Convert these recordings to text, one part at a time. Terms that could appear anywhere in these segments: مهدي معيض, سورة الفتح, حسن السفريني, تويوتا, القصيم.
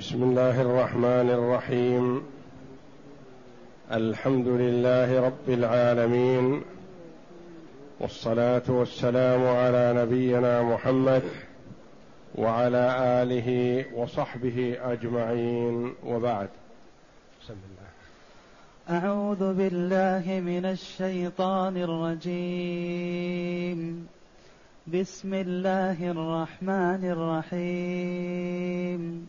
بسم الله الرحمن الرحيم. الحمد لله رب العالمين، والصلاة والسلام على نبينا محمد وعلى آله وصحبه أجمعين، وبعد. بسم الله. أعوذ بالله من الشيطان الرجيم. بسم الله الرحمن الرحيم.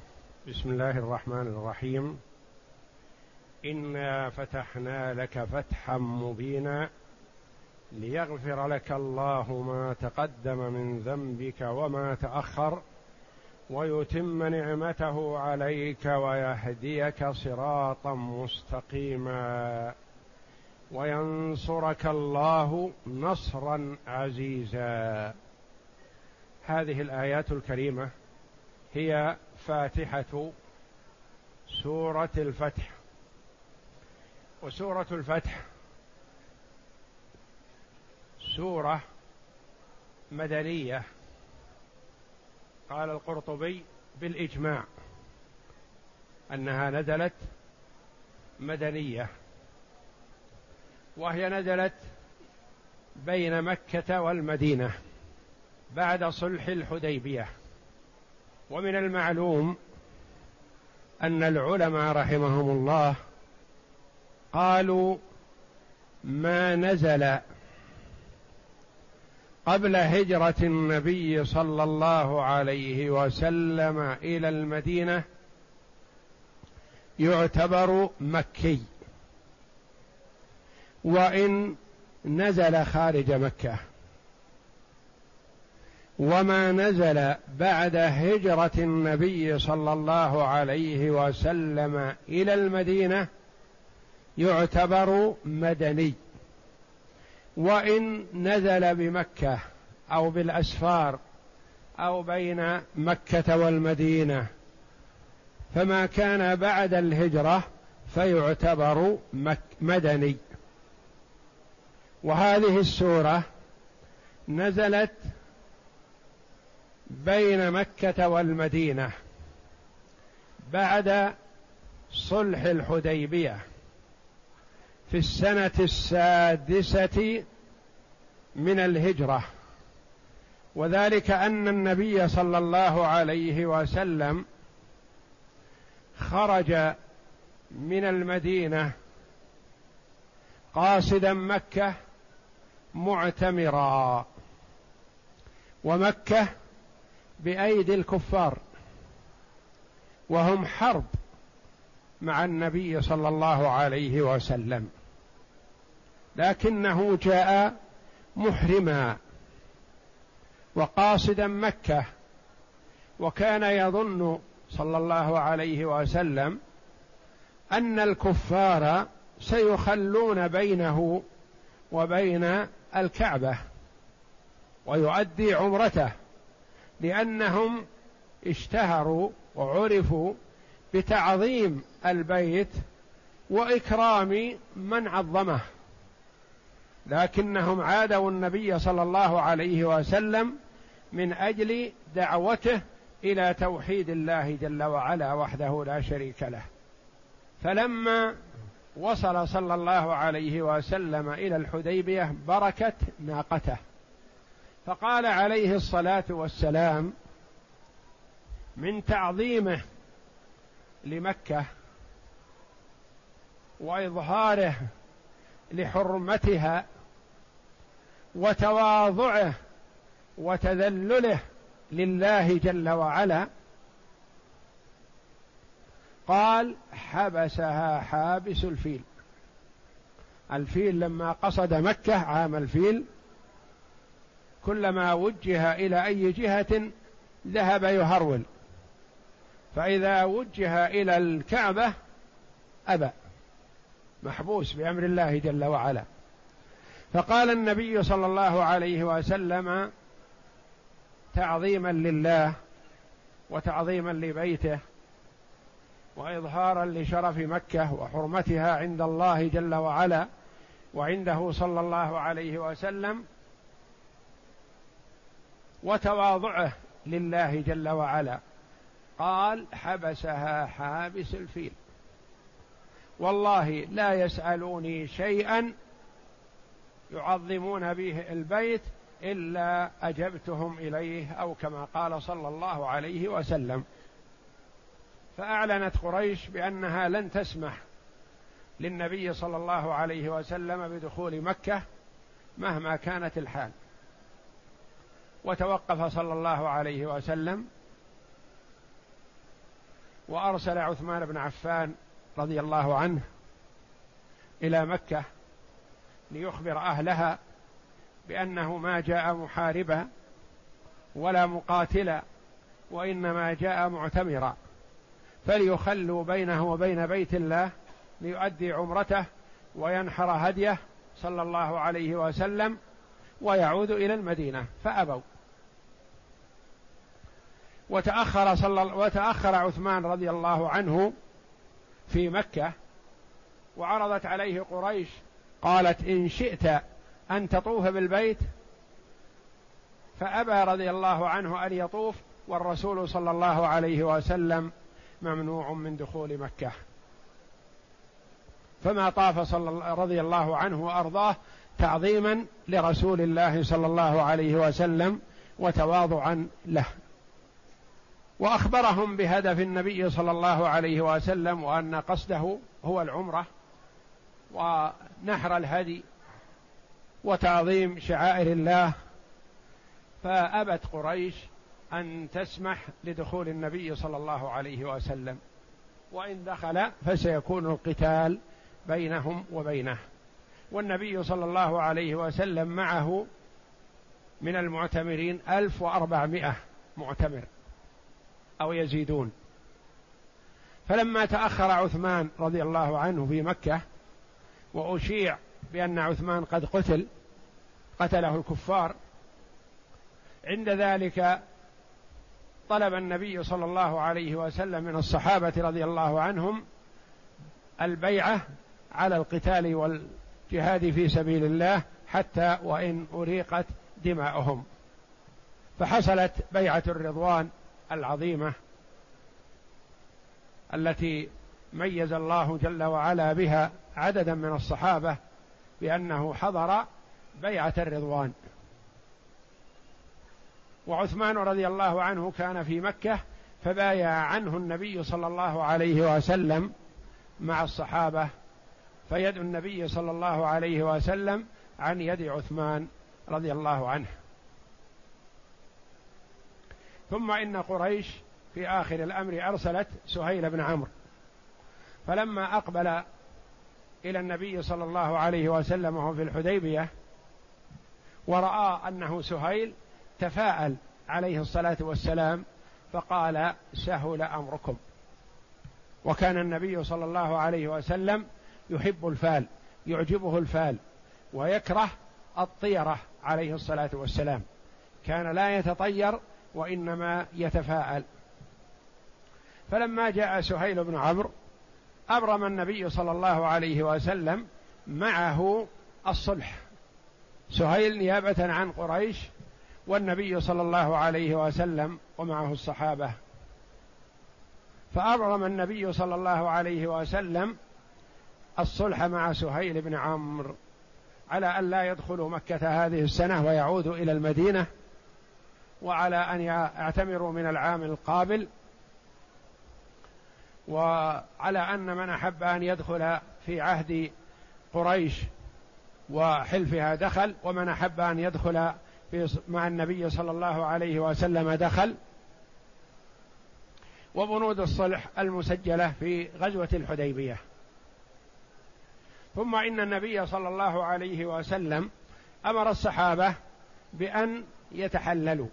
بسم الله الرحمن الرحيم. إنا فتحنا لك فتحا مبينا ليغفر لك الله ما تقدم من ذنبك وما تأخر ويتم نعمته عليك ويهديك صراطا مستقيما وينصرك الله نصرا عزيزا. هذه الآيات الكريمة هي فاتحة سورة الفتح. وسورة الفتح سورة مدنية، قال القرطبي بالإجماع أنها نزلت مدنية، وهي نزلت بين مكة والمدينة بعد صلح الحديبية. ومن المعلوم أن العلماء رحمهم الله قالوا ما نزل قبل هجرة النبي صلى الله عليه وسلم إلى المدينة يعتبر مكي، وإن نزل خارج مكة، وما نزل بعد هجرة النبي صلى الله عليه وسلم إلى المدينة يعتبر مدني، وإن نزل بمكة أو بالأسفار أو بين مكة والمدينة، فما كان بعد الهجرة فيعتبر مدني. وهذه السورة نزلت بين مكة والمدينة بعد صلح الحديبية في السنة 6 من الهجرة، وذلك أن النبي صلى الله عليه وسلم خرج من المدينة قاصدا مكة معتمرا، ومكة بأيدي الكفار، وهم حرب مع النبي صلى الله عليه وسلم، لكنه جاء محرما وقاصدا مكة، وكان يظن صلى الله عليه وسلم أن الكفار سيخلون بينه وبين الكعبة ويؤدي عمرته، لأنهم اشتهروا وعرفوا بتعظيم البيت وإكرام من عظمه، لكنهم عادوا النبي صلى الله عليه وسلم من أجل دعوته إلى توحيد الله جل وعلا وحده لا شريك له. فلما وصل صلى الله عليه وسلم إلى الحديبية بركت ناقته، فقال عليه الصلاة والسلام من تعظيمه لمكة وإظهاره لحرمتها وتواضعه وتذلله لله جل وعلا، قال: حبسها حابس الفيل. الفيل لما قصد مكة عام الفيل كلما وجه إلى أي جهة ذهب يهرول فإذا وجه إلى الكعبة أبى، محبوس بأمر الله جل وعلا. فقال النبي صلى الله عليه وسلم تعظيما لله وتعظيما لبيته وإظهارا لشرف مكة وحرمتها عند الله جل وعلا وعنده صلى الله عليه وسلم، وتواضعه لله جل وعلا، قال حبسها حابس الفيل، والله لا يسألوني شيئا يعظمون به البيت إلا أجبتهم إليه، أو كما قال صلى الله عليه وسلم. فأعلنت قريش بأنها لن تسمح للنبي صلى الله عليه وسلم بدخول مكة مهما كانت الحال، وتوقف صلى الله عليه وسلم وأرسل عثمان بن عفان رضي الله عنه إلى مكة ليخبر أهلها بأنه ما جاء محاربا ولا مقاتلا، وإنما جاء معتمرا، فليخلوا بينه وبين بيت الله ليؤدي عمرته وينحر هديه صلى الله عليه وسلم ويعود إلى المدينة، فأبوا. وتأخر عثمان رضي الله عنه في مكة، وعرضت عليه قريش قالت إن شئت أن تطوف بالبيت، فأبى رضي الله عنه أن يطوف، والرسول صلى الله عليه وسلم ممنوع من دخول مكة، فما طاف رضي الله عنه وأرضاه تعظيما لرسول الله صلى الله عليه وسلم وتواضعا له. وأخبرهم بهدف النبي صلى الله عليه وسلم، وأن قصده هو العمرة ونحر الهدي وتعظيم شعائر الله، فأبت قريش أن تسمح لدخول النبي صلى الله عليه وسلم، وإن دخل فسيكون القتال بينهم وبينه، والنبي صلى الله عليه وسلم معه من المعتمرين 1400 معتمر أو يزيدون. فلما تأخر عثمان رضي الله عنه في مكة وأشيع بأن عثمان قد قتله الكفار، عند ذلك طلب النبي صلى الله عليه وسلم من الصحابة رضي الله عنهم البيعة على القتال والجهاد في سبيل الله حتى وإن أريقت دماؤهم، فحصلت بيعة الرضوان العظيمة التي ميز الله جل وعلا بها عددا من الصحابة بأنه حضر بيعة الرضوان. وعثمان رضي الله عنه كان في مكة، فبايع عنه النبي صلى الله عليه وسلم مع الصحابة، فيد النبي صلى الله عليه وسلم عن يد عثمان رضي الله عنه. ثم إن قريش في آخر الأمر أرسلت سهيل بن عمرو، فلما أقبل إلى النبي صلى الله عليه وسلم وهو في الحديبية ورأى أنه سهيل تفاءل عليه الصلاة والسلام، فقال سهل أمركم. وكان النبي صلى الله عليه وسلم يحب الفال، يعجبه الفال، ويكره الطيرة عليه الصلاة والسلام، كان لا يتطير وإنما يتفاءل. فلما جاء سهيل بن عمرو أبرم النبي صلى الله عليه وسلم معه الصلح، سهيل نيابة عن قريش، والنبي صلى الله عليه وسلم ومعه الصحابة. فأبرم النبي صلى الله عليه وسلم الصلح مع سهيل بن عمرو على أن لا يدخلوا مكة هذه السنة ويعودوا إلى المدينة، وعلى أن يعتمروا من العام القابل، وعلى أن من أحب أن يدخل في عهد قريش وحلفها دخل، ومن أحب أن يدخل مع النبي صلى الله عليه وسلم دخل، وبنود الصلح المسجلة في غزوة الحديبية. ثم إن النبي صلى الله عليه وسلم أمر الصحابة بأن يتحللوا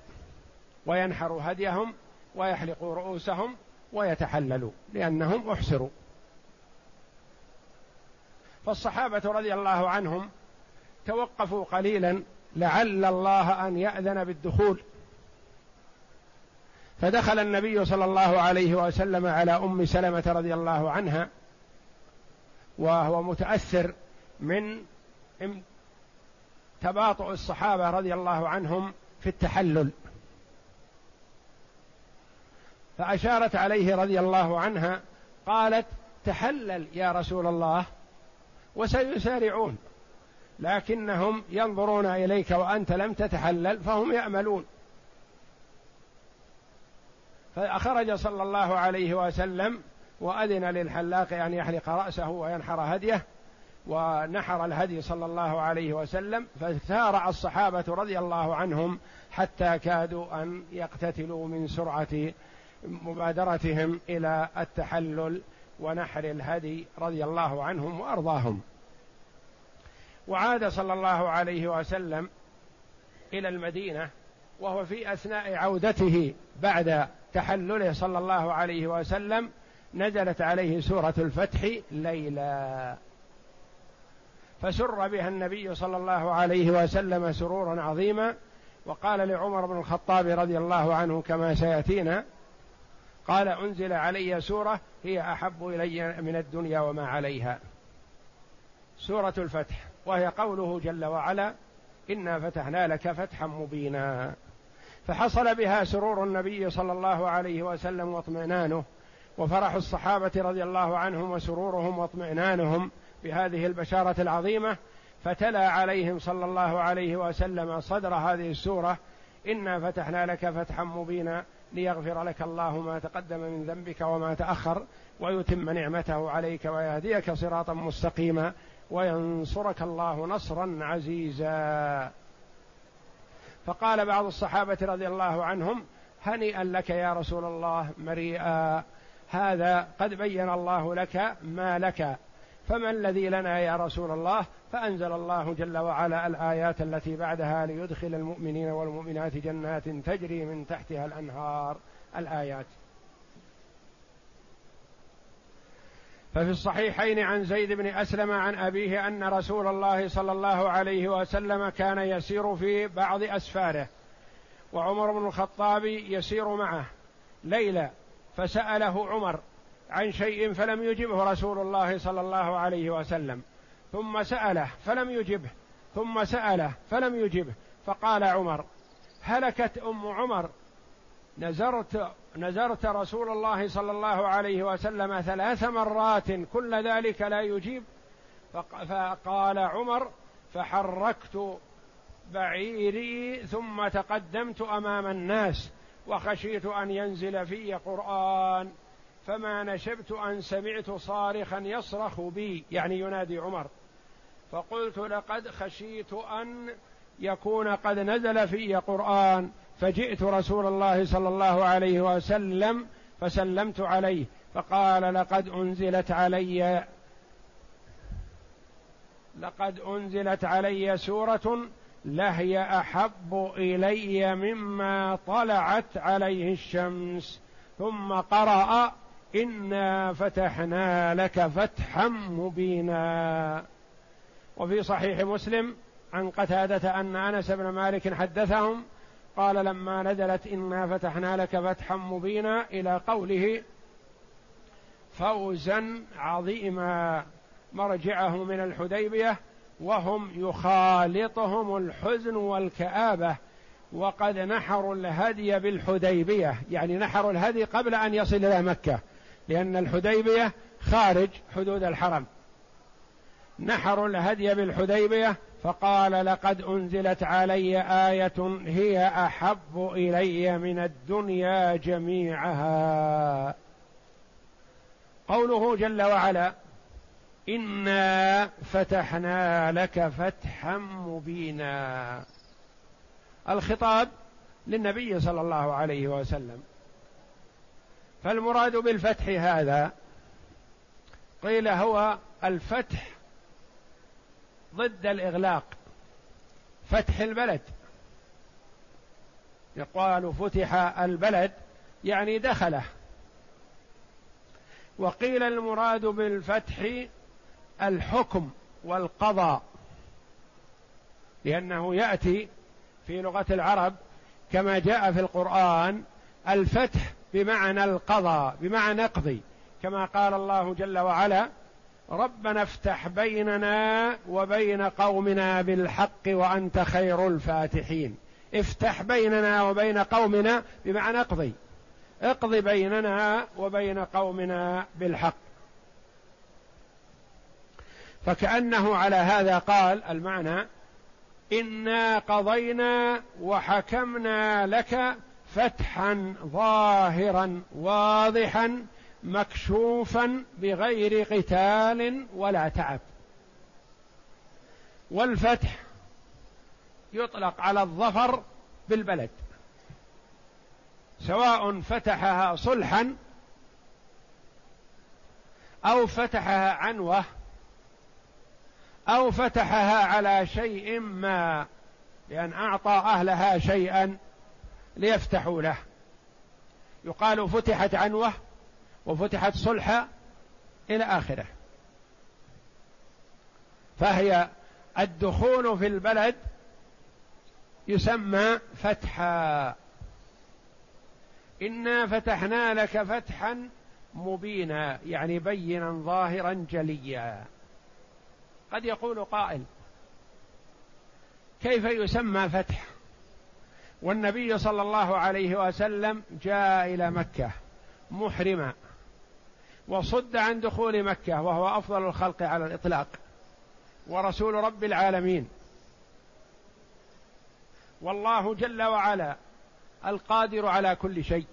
وينحروا هديهم ويحلقوا رؤوسهم ويتحللوا لأنهم أحسروا. فالصحابة رضي الله عنهم توقفوا قليلا لعل الله أن يأذن بالدخول، فدخل النبي صلى الله عليه وسلم على أم سلمة رضي الله عنها وهو متأثر من تباطؤ الصحابة رضي الله عنهم في التحلل، فأشارت عليه رضي الله عنها قالت: تحلل يا رسول الله وسيسارعون لكنهم ينظرون إليك وأنت لم تتحلل فهم يأملون. فأخرج صلى الله عليه وسلم وأذن للحلاق أن يحلق رأسه وينحر هديه، ونحر الهدي صلى الله عليه وسلم، فسارع الصحابة رضي الله عنهم حتى كادوا أن يقتتلوا من سرعة مبادرتهم إلى التحلل ونحر الهدي رضي الله عنهم وأرضاهم. وعاد صلى الله عليه وسلم إلى المدينة، وهو في أثناء عودته بعد تحلله صلى الله عليه وسلم نزلت عليه سورة الفتح ليلا، فسر بها النبي صلى الله عليه وسلم سرورا عظيما، وقال لعمر بن الخطاب رضي الله عنه كما سيأتينا، قال: أنزل علي سورة هي أحب إلي من الدنيا وما عليها، سورة الفتح، وهي قوله جل وعلا: إنا فتحنا لك فتحا مبينا. فحصل بها سرور النبي صلى الله عليه وسلم واطمئنانه، وفرح الصحابة رضي الله عنهم وسرورهم واطمئنانهم بهذه البشارة العظيمة، فتلا عليهم صلى الله عليه وسلم صدر هذه السورة: إنا فتحنا لك فتحا مبينا ليغفر لك الله ما تقدم من ذنبك وما تأخر ويتم نعمته عليك ويهديك صراطا مستقيما وينصرك الله نصرا عزيزا. فقال بعض الصحابة رضي الله عنهم: هنيئا لك يا رسول الله مريئا، هذا قد بين الله لك ما لك، فما الذي لنا يا رسول الله؟ فأنزل الله جل وعلا الآيات التي بعدها: ليدخل المؤمنين والمؤمنات جنات تجري من تحتها الأنهار، الآيات. ففي الصحيحين عن زيد بن أسلم عن أبيه أن رسول الله صلى الله عليه وسلم كان يسير في بعض أسفاره، وعمر بن الخطاب يسير معه ليلة، فسأله عمر عن شيء فلم يجبه رسول الله صلى الله عليه وسلم، ثم سأله فلم يجبه، ثم سأله فلم يجبه، فقال عمر: هلكت أم عمر، نزرت رسول الله صلى الله عليه وسلم 3 مرات كل ذلك لا يجيب. فقال عمر: فحركت بعيري ثم تقدمت أمام الناس وخشيت أن ينزل في قرآن، فما نشبت أن سمعت صارخا يصرخ بي، يعني ينادي عمر، فقلت لقد خشيت أن يكون قد نزل في قرآن، فجئت رسول الله صلى الله عليه وسلم فسلمت عليه فقال: لقد أنزلت علي سورة لهي أحب إلي مما طلعت عليه الشمس، ثم قرأ: إنا فتحنا لك فتحا مبينا. وفي صحيح مسلم عن قتادة أن أنس بن مالك حدثهم قال: لما نزلت إنا فتحنا لك فتحا مبينا إلى قوله: فوزا عظيما، مرجعه من الحديبية، وهم يخالطهم الحزن والكآبة، وقد نحروا الهدي بالحديبية، يعني نحروا الهدي قبل أن يصل إلى مكة، لأن الحديبية خارج حدود الحرم، نحروا الهدي بالحديبية، فقال: لقد أنزلت علي آية هي أحب إلي من الدنيا جميعها. قوله جل وعلا: إنا فتحنا لك فتحا مبينا، الخطاب للنبي صلى الله عليه وسلم، فالمراد بالفتح هذا قيل هو الفتح ضد الإغلاق، فتح البلد، يقال فتح البلد يعني دخله، وقيل المراد بالفتح الحكم والقضاء، لأنه يأتي في لغة العرب كما جاء في القرآن الفتح بمعنى القضاء بمعنى اقضي، كما قال الله جل وعلا: ربنا افتح بيننا وبين قومنا بالحق وأنت خير الفاتحين. افتح بيننا وبين قومنا بمعنى اقضي، اقضي بيننا وبين قومنا بالحق. فكأنه على هذا قال المعنى: إنا قضينا وحكمنا لك فتحا ظاهرا واضحا مكشوفا بغير قتال ولا تعب. والفتح يطلق على الظفر بالبلد، سواء فتحها صلحا أو فتحها عنوة أو فتحها على شيء ما، لأن أعطى أهلها شيئا ليفتحوا له. يقال فتحت عنوة وفتحت صلحة إلى آخره. فهي الدخول في البلد يسمى فتحا. إنا فتحنا لك فتحا مبينا، يعني بينا ظاهرا جليا. قد يقول قائل: كيف يسمى فتح والنبي صلى الله عليه وسلم جاء إلى مكة محرما وصد عن دخول مكة، وهو أفضل الخلق على الإطلاق ورسول رب العالمين، والله جل وعلا القادر على كل شيء،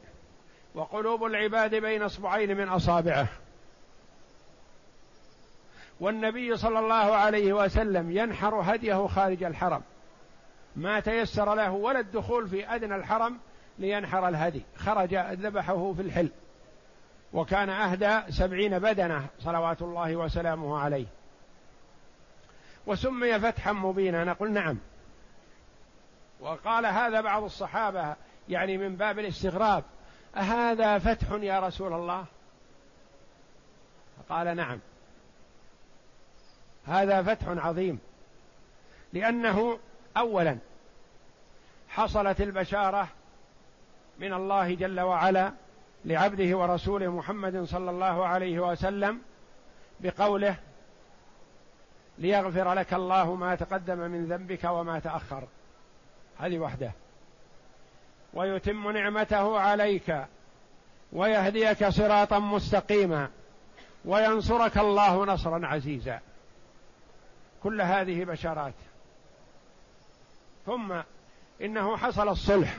وقلوب العباد بين اصبعين من أصابعه، والنبي صلى الله عليه وسلم ينحر هديه خارج الحرم، ما تيسر له ولا الدخول في أدنى الحرم لينحر الهدي، خرج ذبحه في الحل، وكان أهدى 70 بدنة صلوات الله وسلامه عليه، وسمي فتحا مبينا. نقول نعم. وقال هذا بعض الصحابة يعني من باب الاستغراب: أهذا فتح يا رسول الله؟ قال: نعم، هذا فتح عظيم، لأنه أولا حصلت البشارة من الله جل وعلا لعبده ورسوله محمد صلى الله عليه وسلم بقوله: ليغفر لك الله ما تقدم من ذنبك وما تأخر، هذه وحده، ويتم نعمته عليك ويهديك صراطا مستقيما وينصرك الله نصرا عزيزا. كل هذه بشارات. ثم إنه حصل الصلح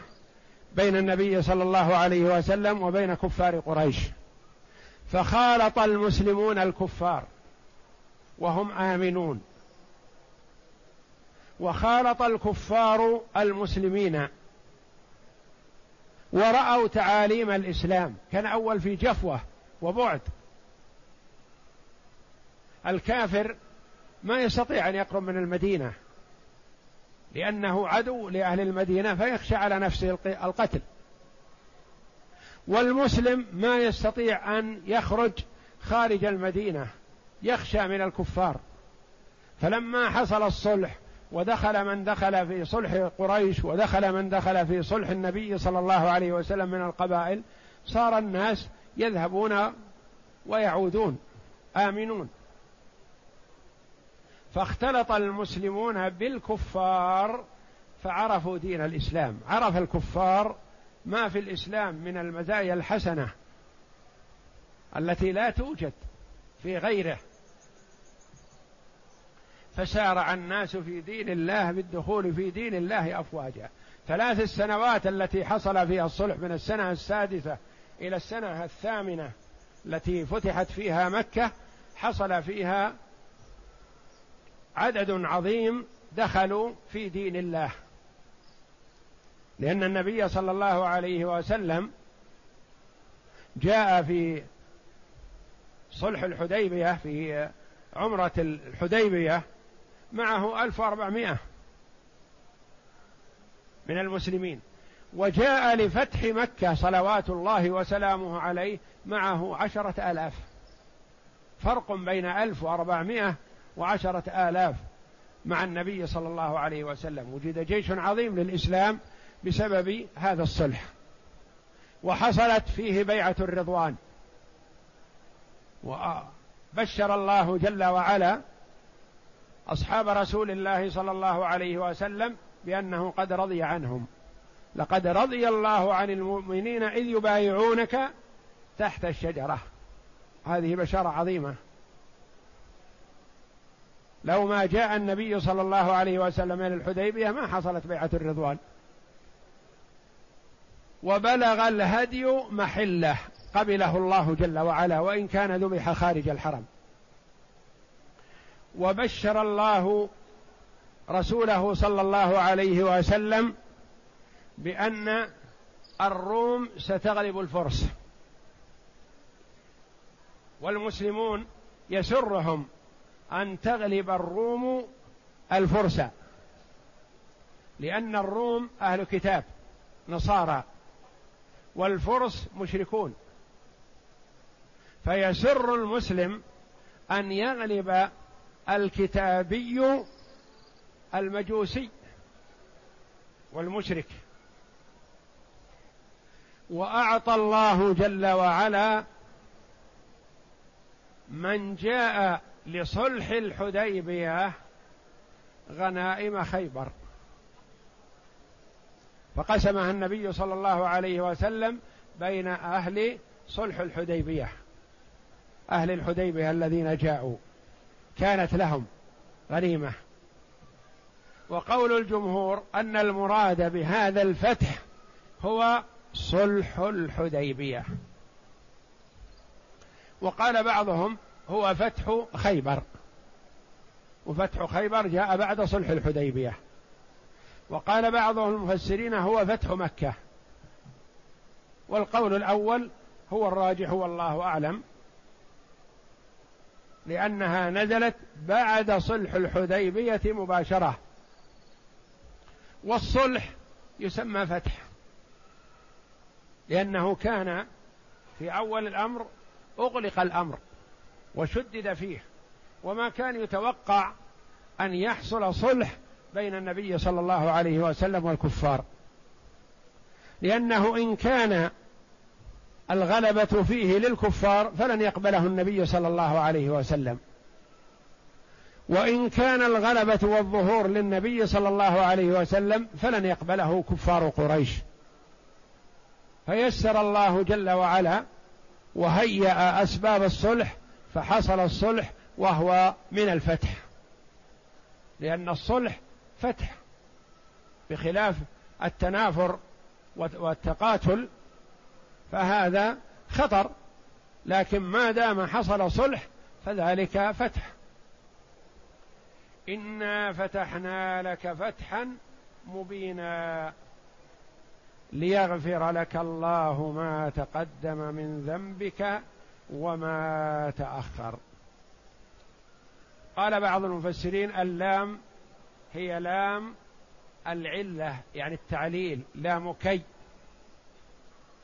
بين النبي صلى الله عليه وسلم وبين كفار قريش، فخالط المسلمون الكفار وهم آمنون، وخالط الكفار المسلمين، ورأوا تعاليم الإسلام. كان أول في جفوة وبعد، الكافر ما يستطيع أن يقرب من المدينة لأنه عدو لأهل المدينة فيخشى على نفسه القتل، والمسلم ما يستطيع أن يخرج خارج المدينة، يخشى من الكفار. فلما حصل الصلح ودخل من دخل في صلح قريش ودخل من دخل في صلح النبي صلى الله عليه وسلم من القبائل، صار الناس يذهبون ويعودون آمنون. فاختلط المسلمون بالكفار فعرفوا دين الإسلام. عرف الكفار ما في الإسلام من المزايا الحسنة التي لا توجد في غيره، فسارع الناس في دين الله بالدخول في دين الله أفواجا. 3 سنوات التي حصل فيها الصلح من السنة السادسة إلى السنة الثامنة التي فتحت فيها مكة، حصل فيها عدد عظيم دخلوا في دين الله، لأن النبي صلى الله عليه وسلم جاء في صلح الحديبية في عمرة الحديبية معه 1400 من المسلمين، وجاء لفتح مكة صلوات الله وسلامه عليه معه 10,000. فرق بين 1400 و10,000 مع النبي صلى الله عليه وسلم. وجد جيش عظيم للإسلام بسبب هذا الصلح، وحصلت فيه بيعة الرضوان، وبشر الله جل وعلا أصحاب رسول الله صلى الله عليه وسلم بأنه قد رضي عنهم: لقد رضي الله عن المؤمنين إذ يبايعونك تحت الشجرة. هذه بشارة عظيمة. لو ما جاء النبي صلى الله عليه وسلم إلى الحديبية ما حصلت بيعة الرضوان. وبلغ الهدي محله، قبله الله جل وعلا وإن كان ذبح خارج الحرم. وبشر الله رسوله صلى الله عليه وسلم بأن الروم ستغلب الفرس، والمسلمون يسرهم أن تغلب الروم الفرس، لأن الروم أهل كتاب نصارى والفرس مشركون، فيسر المسلم أن يغلب الكتابي المجوسي والمشرك. وأعطى الله جل وعلا من جاء لصلح الحديبية غنائم خيبر، فقسمها النبي صلى الله عليه وسلم بين أهل صلح الحديبية. أهل الحديبية الذين جاءوا كانت لهم غنيمة. وقول الجمهور أن المراد بهذا الفتح هو صلح الحديبية، وقال بعضهم هو فتح خيبر، وفتح خيبر جاء بعد صلح الحديبية. وقال بعض المفسرين هو فتح مكة، والقول الأول هو الراجح والله أعلم، لأنها نزلت بعد صلح الحديبية مباشرة، والصلح يسمى فتح لأنه كان في أول الأمر أغلق الأمر وشدد فيه، وما كان يتوقع أن يحصل صلح بين النبي صلى الله عليه وسلم والكفار، لأنه إن كان الغلبة فيه للكفار فلن يقبله النبي صلى الله عليه وسلم، وإن كان الغلبة والظهور للنبي صلى الله عليه وسلم فلن يقبله كفار قريش. فيسر الله جل وعلا وهيأ أسباب الصلح، فحصل الصلح وهو من الفتح، لأن الصلح فتح بخلاف التنافر والتقاتل، فهذا خطر، لكن ما دام حصل صلح فذلك فتح. إنا فتحنا لك فتحا مبينا ليغفر لك الله ما تقدم من ذنبك وما تأخر. قال بعض المفسرين اللام هي لام العلة، يعني التعليل، لام كي.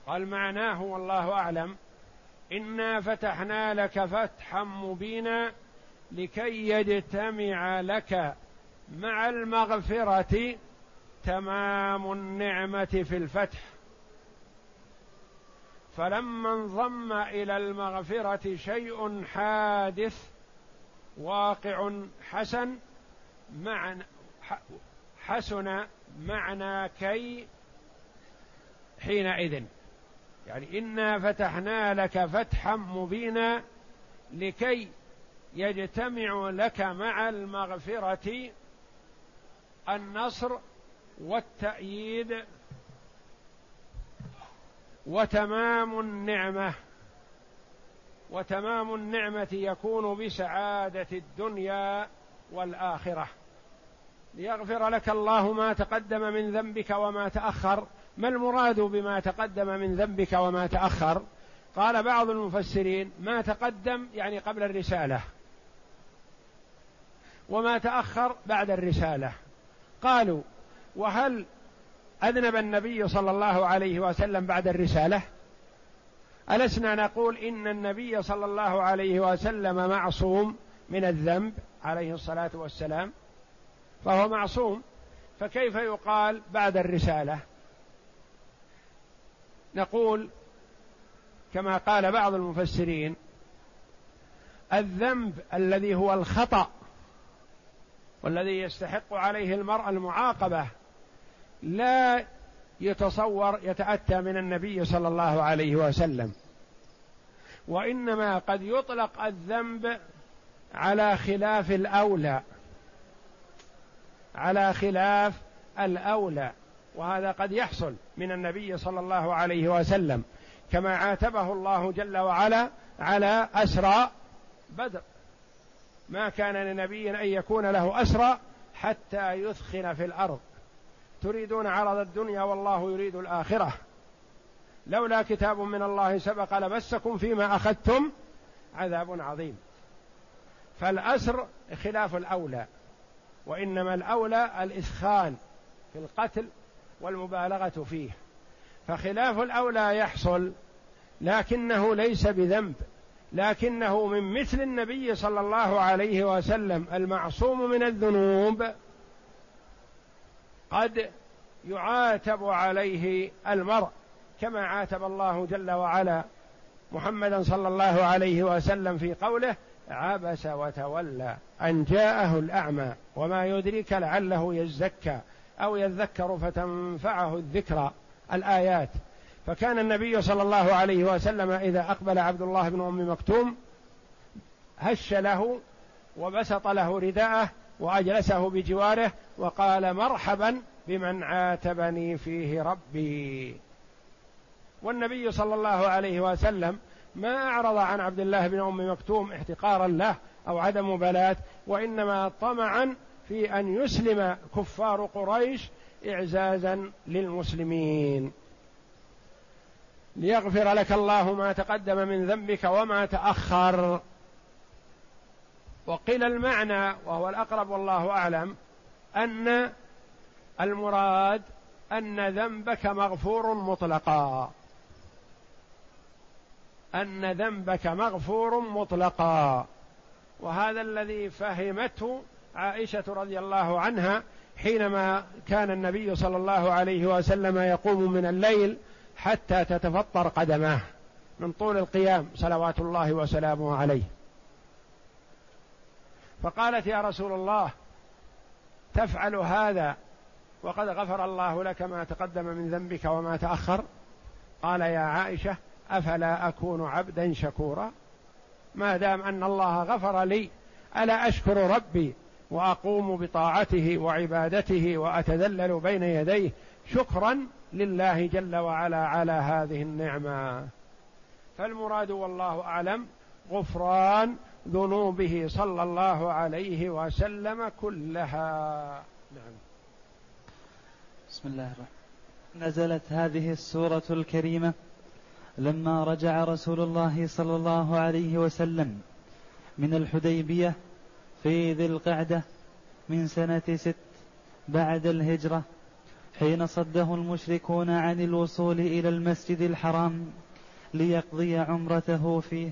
قال معناه والله أعلم: إنا فتحنا لك فتحا مبينا لكي يجتمع لك مع المغفرة تمام النعمة في الفتح، فلما انضم إلى المغفرة شيء حادث واقع حسن معنى حسن معنى كي حينئذ. يعني إنا فتحنا لك فتحا مبينا لكي يجتمع لك مع المغفرة النصر والتأييد وتمام النعمة، وتمام النعمة يكون بسعادة الدنيا والآخرة. ليغفر لك الله ما تقدم من ذنبك وما تأخر. ما المراد بما تقدم من ذنبك وما تأخر؟ قال بعض المفسرين ما تقدم يعني قبل الرسالة، وما تأخر بعد الرسالة. قالوا: وهل أذنب النبي صلى الله عليه وسلم بعد الرسالة؟ ألسنا نقول إن النبي صلى الله عليه وسلم معصوم من الذنب عليه الصلاة والسلام؟ فهو معصوم، فكيف يقال بعد الرسالة؟ نقول كما قال بعض المفسرين: الذنب الذي هو الخطأ والذي يستحق عليه المرء المعاقبة لا يتصور يتأتى من النبي صلى الله عليه وسلم، وإنما قد يطلق الذنب على خلاف الأولى، على خلاف الأولى، وهذا قد يحصل من النبي صلى الله عليه وسلم، كما عاتبه الله جل وعلا على أسرى بدر. ما كان لنبي أن يكون له أسرى حتى يثخن في الأرض، تريدون عرض الدنيا والله يريد الآخرة، لولا كتاب من الله سبق لمسكم فيما أخذتم عذاب عظيم. فالأسر خلاف الأولى، وإنما الأولى الإثخان في القتل والمبالغة فيه، فخلاف الأولى يحصل لكنه ليس بذنب، لكنه من مثل النبي صلى الله عليه وسلم المعصوم من الذنوب قد يعاتب عليه المرء، كما عاتب الله جل وعلا محمدا صلى الله عليه وسلم في قوله: عبس وتولى أن جاءه الأعمى وما يدريك لعله يزكى أو يذكر فتنفعه الذكرى، الآيات. فكان النبي صلى الله عليه وسلم إذا أقبل عبد الله بن أم مكتوم هش له وبسط له رداءه وأجلسه بجواره وقال: مرحبا بمن عاتبني فيه ربي. والنبي صلى الله عليه وسلم ما أعرض عن عبد الله بن أم مكتوم احتقارا له أو عدم مبالاة، وإنما طمعا في أن يسلم كفار قريش إعزازا للمسلمين. ليغفر لك الله ما تقدم من ذنبك وما تأخر. وقيل المعنى وهو الأقرب والله أعلم أن المراد أن ذنبك مغفور مطلقا، أن ذنبك مغفور مطلقا، وهذا الذي فهمته عائشة رضي الله عنها حينما كان النبي صلى الله عليه وسلم يقوم من الليل حتى تتفطر قدماه من طول القيام صلوات الله وسلامه عليه، فقالت: يا رسول الله، تفعل هذا وقد غفر الله لك ما تقدم من ذنبك وما تأخر؟ قال: يا عائشة، أفلا أكون عبدا شكورا؟ ما دام أن الله غفر لي ألا أشكر ربي وأقوم بطاعته وعبادته وأتذلل بين يديه شكرا لله جل وعلا على هذه النعمة. فالمراد والله أعلم غفران ذنوبه صلى الله عليه وسلم كلها. نعم. بسم الله الرحمن الرحيم. نزلت هذه السورة الكريمة لما رجع رسول الله صلى الله عليه وسلم من الحديبية في ذي القعدة من سنة 6 بعد الهجرة، حين صده المشركون عن الوصول إلى المسجد الحرام ليقضي عمرته فيه،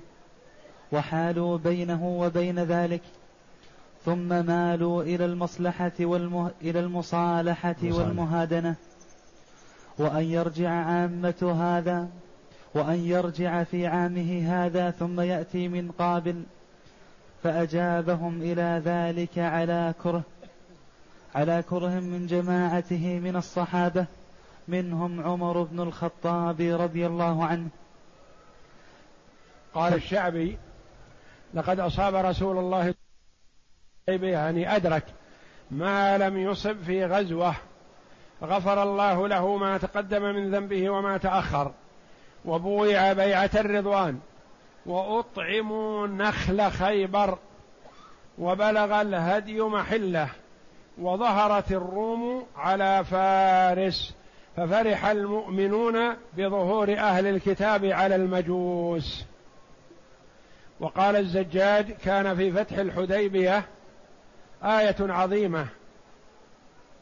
وحالوا بينه وبين ذلك، ثم مالوا إلى المصلحة إلى المصالحة والمهادنة، وأن يرجع في عامه هذا ثم يأتي من قابل، فأجابهم إلى ذلك على كره من جماعته من الصحابة، منهم عمر بن الخطاب رضي الله عنه. قال الشعبي: لقد أصاب رسول الله يعني أدرك ما لم يصب في غزوة، غفر الله له ما تقدم من ذنبه وما تأخر، وبويع بيعة الرضوان، وأطعموا نخل خيبر، وبلغ الهدي محله، وظهرت الروم على فارس، ففرح المؤمنون بظهور أهل الكتاب على المجوس. وقال الزجاج: كان في فتح الحديبية آية عظيمة،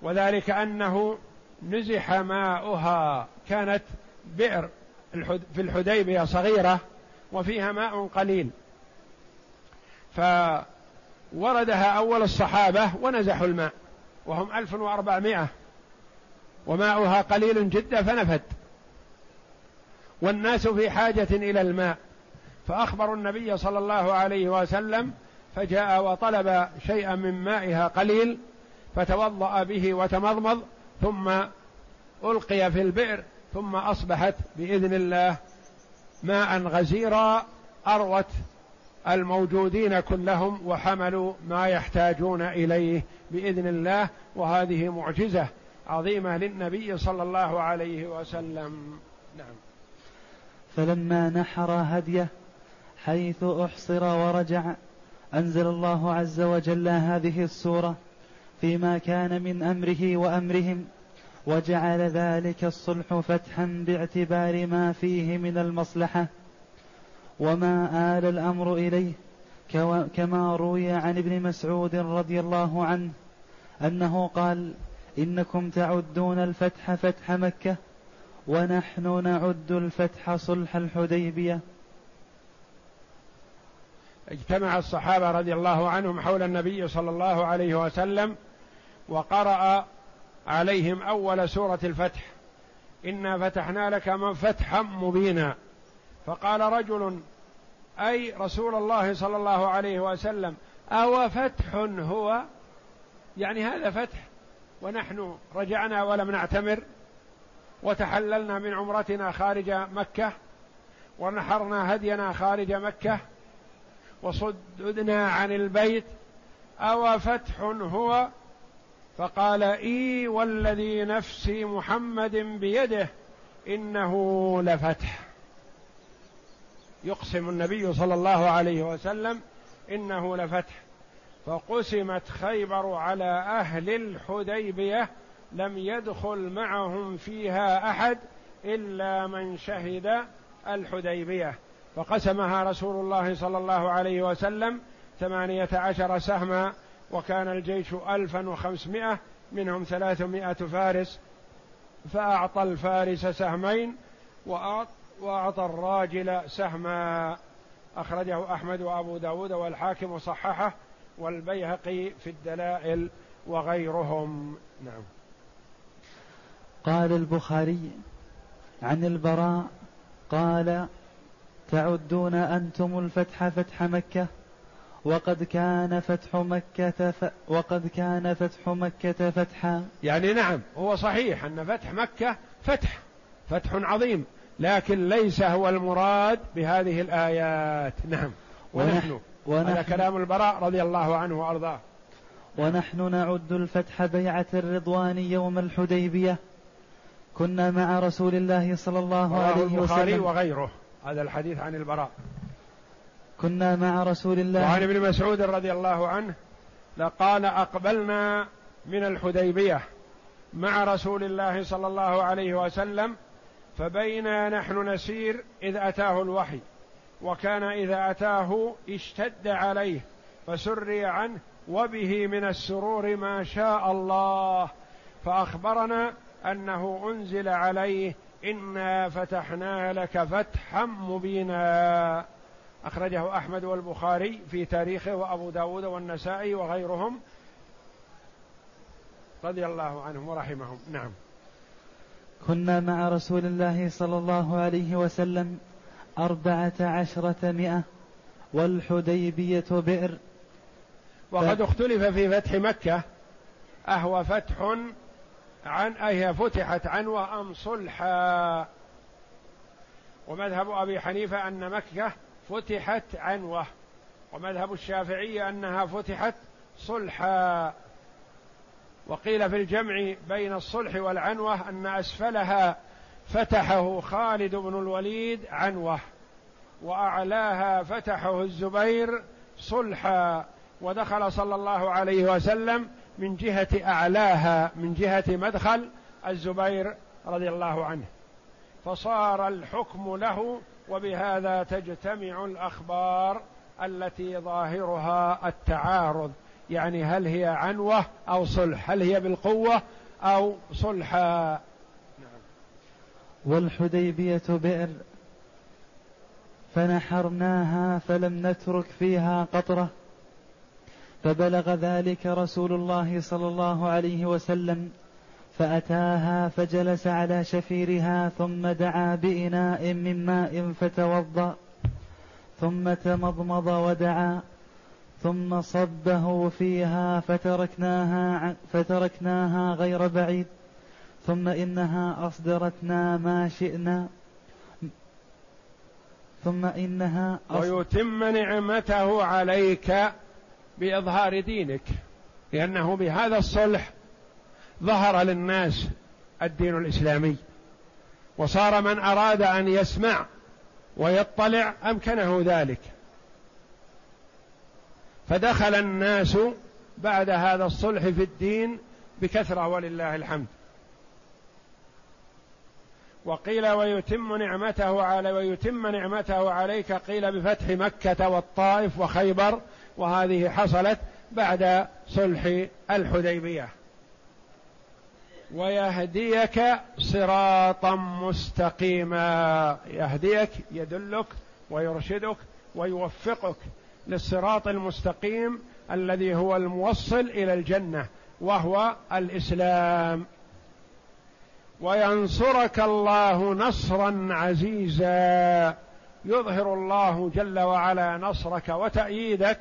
وذلك أنه نزح ماؤها، كانت بئر في الحديبية صغيرة وفيها ماء قليل، فوردها أول الصحابة ونزحوا الماء وهم 1400 وماؤها قليل جدا فنفد، والناس في حاجة إلى الماء، فأخبروا النبي صلى الله عليه وسلم فجاء وطلب شيئا من مائها قليل فتوضأ به وتمضمض ثم ألقي في البئر، ثم أصبحت بإذن الله ماء غزيرا أروت الموجودين كلهم وحملوا ما يحتاجون إليه بإذن الله، وهذه معجزة عظيمة للنبي صلى الله عليه وسلم. نعم. فلما نحر هديه حيث أحصر ورجع أنزل الله عز وجل هذه السورة فيما كان من أمره وأمرهم، وجعل ذلك الصلح فتحا باعتبار ما فيه من المصلحة وما آل الأمر إليه، كما روي عن ابن مسعود رضي الله عنه أنه قال: إنكم تعدون الفتح فتح مكة ونحن نعد الفتح صلح الحديبية. اجتمع الصحابة رضي الله عنهم حول النبي صلى الله عليه وسلم وقرأ عليهم أول سورة الفتح: إنا فتحنا لك فتحا مبينا. فقال رجل: أي رسول الله صلى الله عليه وسلم، أو فتح هو؟ يعني هذا فتح ونحن رجعنا ولم نعتمر وتحللنا من عمرتنا خارج مكة ونحرنا هدينا خارج مكة وصددنا عن البيت، أو فتح هو؟ فقال: إي والذي نفسي محمد بيده إنه لفتح. يقسم النبي صلى الله عليه وسلم إنه لفتح. فقسمت خيبر على أهل الحديبية لم يدخل معهم فيها أحد إلا من شهد الحديبية، فقسمها رسول الله صلى الله عليه وسلم 18 سهما، وكان الجيش 1500 منهم 300 فارس، فأعطى الفارس سهمين وأعطى الراجل سهما. أخرجه أحمد وأبو داود والحاكم وصححه والبيهقي في الدلائل وغيرهم. نعم. قال البخاري عن البراء قال: تعدون أنتم الفتح فتح مكة وقد كان فتح مكة فتحا. يعني نعم، هو صحيح أن فتح مكة فتح عظيم، لكن ليس هو المراد بهذه الآيات. نعم. ونحن هذا كلام البراء رضي الله عنه وأرضاه. ونحن نعد الفتح بيعة الرضوان يوم الحديبية كنا مع رسول الله صلى الله عليه وسلم. البخاري وغيره هذا الحديث عن البراء. كنا مع رسول الله. وعن ابن مسعود رضي الله عنه لقال: أقبلنا من الحديبية مع رسول الله صلى الله عليه وسلم، فبينا نحن نسير إذ أتاه الوحي، وكان إذا أتاه اشتد عليه فسري عنه، وبه من السرور ما شاء الله، فأخبرنا أنه أنزل عليه: إنا فتحنا لك فتحا مبينا. أخرجه أحمد والبخاري في تاريخه وأبو داود والنسائي وغيرهم رضي الله عنهم ورحمهم. نعم. كنا مع رسول الله صلى الله عليه وسلم 14 والحديبية بئر. وقد اختلف في فتح مكة أهي فتحت عن وأم صلحا، ومذهب أبي حنيفة أن مكة فتحت عنوة، ومذهب الشافعي أنها فتحت صلحا، وقيل في الجمع بين الصلح والعنوة أن أسفلها فتحه خالد بن الوليد عنوة، وأعلاها فتحه الزبير صلحا، ودخل صلى الله عليه وسلم من جهة أعلاها من جهة مدخل الزبير رضي الله عنه، فصار الحكم له. وبهذا تجتمع الأخبار التي ظاهرها التعارض، يعني هل هي عنوة أو صلح، هل هي بالقوة أو صلحا. والحديبية بئر فنحرناها فلم نترك فيها قطرة. فبلغ ذلك رسول الله صلى الله عليه وسلم فأتاها فجلس على شفيرها ثم دعا بإناء من ماء فتوضأ ثم تمضمض ودعا ثم صبه فيها فتركناها غير بعيد. ثم إنها أصدرتنا ما شئنا ويتم نعمته عليك بإظهار دينك، لأنه بهذا الصلح ظهر للناس الدين الإسلامي، وصار من أراد أن يسمع ويطلع أمكنه ذلك. فدخل الناس بعد هذا الصلح في الدين بكثرة ولله الحمد. وقيل ويتم نعمته عليك، قيل بفتح مكة والطائف وخيبر، وهذه حصلت بعد صلح الحديبية. ويهديك صراطا مستقيما، يهديك يدلك ويرشدك ويوفقك للصراط المستقيم الذي هو الموصل إلى الجنة وهو الإسلام. وينصرك الله نصرا عزيزا، يظهر الله جل وعلا نصرك وتأييدك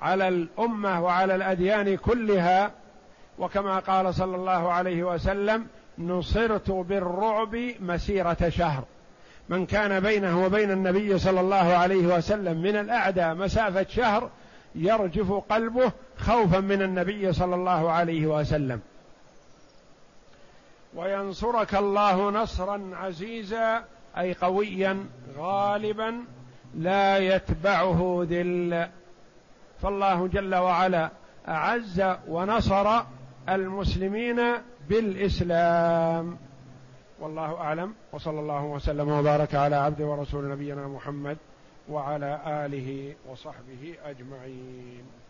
على الأمة وعلى الأديان كلها. وكما قال صلى الله عليه وسلم: نصرت بالرعب مسيرة شهر. من كان بينه وبين النبي صلى الله عليه وسلم من الأعداء مسافة شهر يرجف قلبه خوفا من النبي صلى الله عليه وسلم. وينصرك الله نصرا عزيزا، أي قويا غالبا لا يتبعه ذل. فالله جل وعلا أعز ونصر المسلمين بالإسلام. والله أعلم، وصلى الله وسلم وبارك على عبده ورسول نبينا محمد وعلى آله وصحبه أجمعين.